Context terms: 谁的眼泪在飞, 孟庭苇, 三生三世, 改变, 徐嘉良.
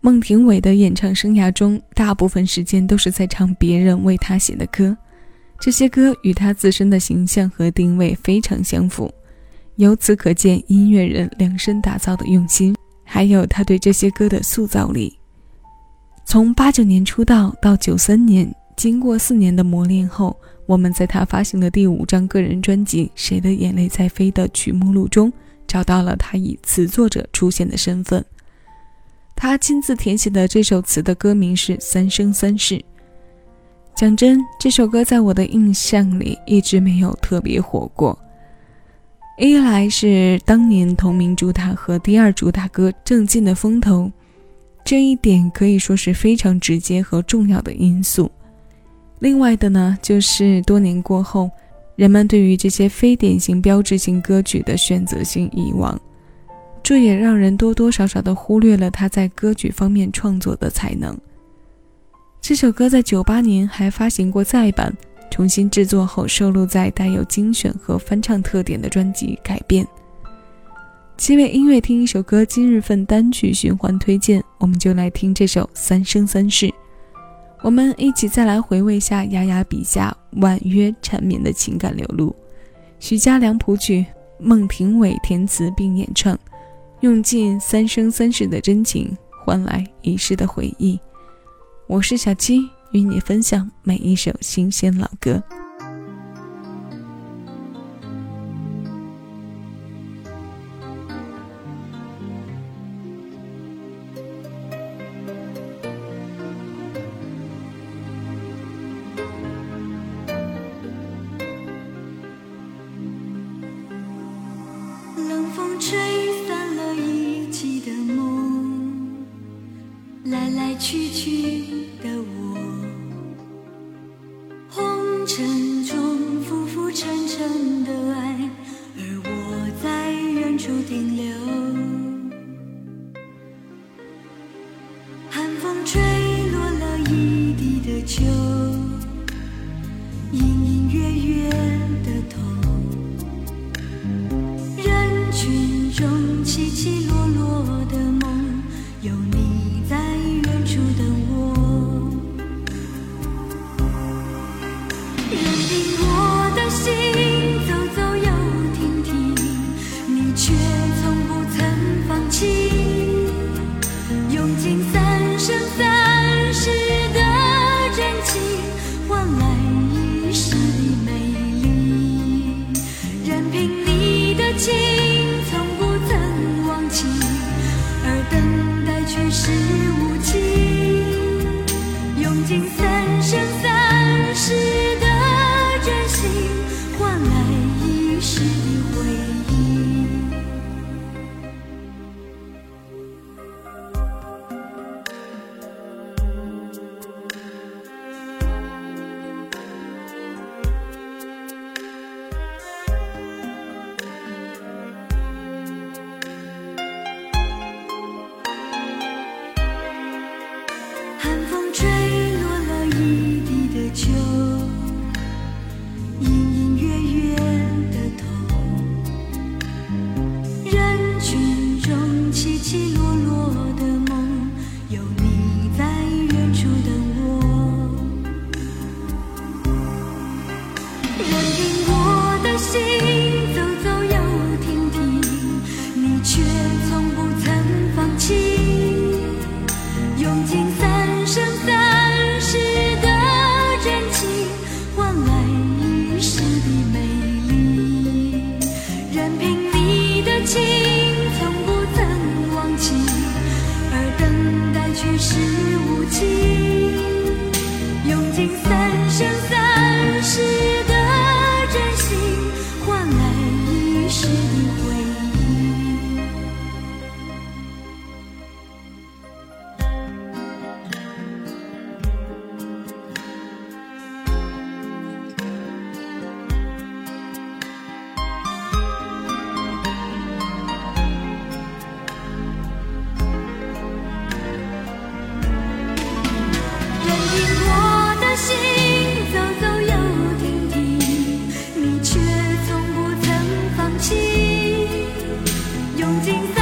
孟庭苇的演唱生涯中，大部分时间都是在唱别人为他写的歌，这些歌与他自身的形象和定位非常相符，由此可见音乐人量身打造的用心，还有他对这些歌的塑造力。从89年出道到93年，经过4年的磨练后，我们在他发行的第5张个人专辑《谁的眼泪在飞》的曲目录中，找到了他以词作者出现的身份。他亲自填写的这首词的歌名是《三生三世》。讲真，这首歌在我的印象里一直没有特别火过，一来是当年同名主打和第2主打歌正劲的风头，这一点可以说是非常直接和重要的因素。另外的呢，就是多年过后，人们对于这些非典型标志性歌曲的选择性遗忘，这也让人多多少少地忽略了他在歌曲方面创作的才能。这首歌在98年还发行过再版，重新制作后收录在带有精选和翻唱特点的专辑《改变》。七位音乐听一首歌今日份单曲循环推荐，我们就来听这首《三生三世》。我们一起再来回味下雅雅笔下婉约缠绵的情感流露。徐嘉良谱曲，孟庭苇填词并演唱，用尽三生三世的真情，换来一世的回忆。我是小七，与你分享每一首新鲜老歌。冷风吹散了一季的梦，来来去去的我，红尘中浮浮沉沉的爱，而我在远处停留。寒风吹落了一地的秋，隐隐约约的痛，人群中起起落落的梦，有你在远处等我。任凭我的心走走又停停，你却从不曾放弃，用尽三生三世的真情，换来一世的美丽。任凭你的情从不曾忘记，而等待却是无期，用尽三生三世用尽。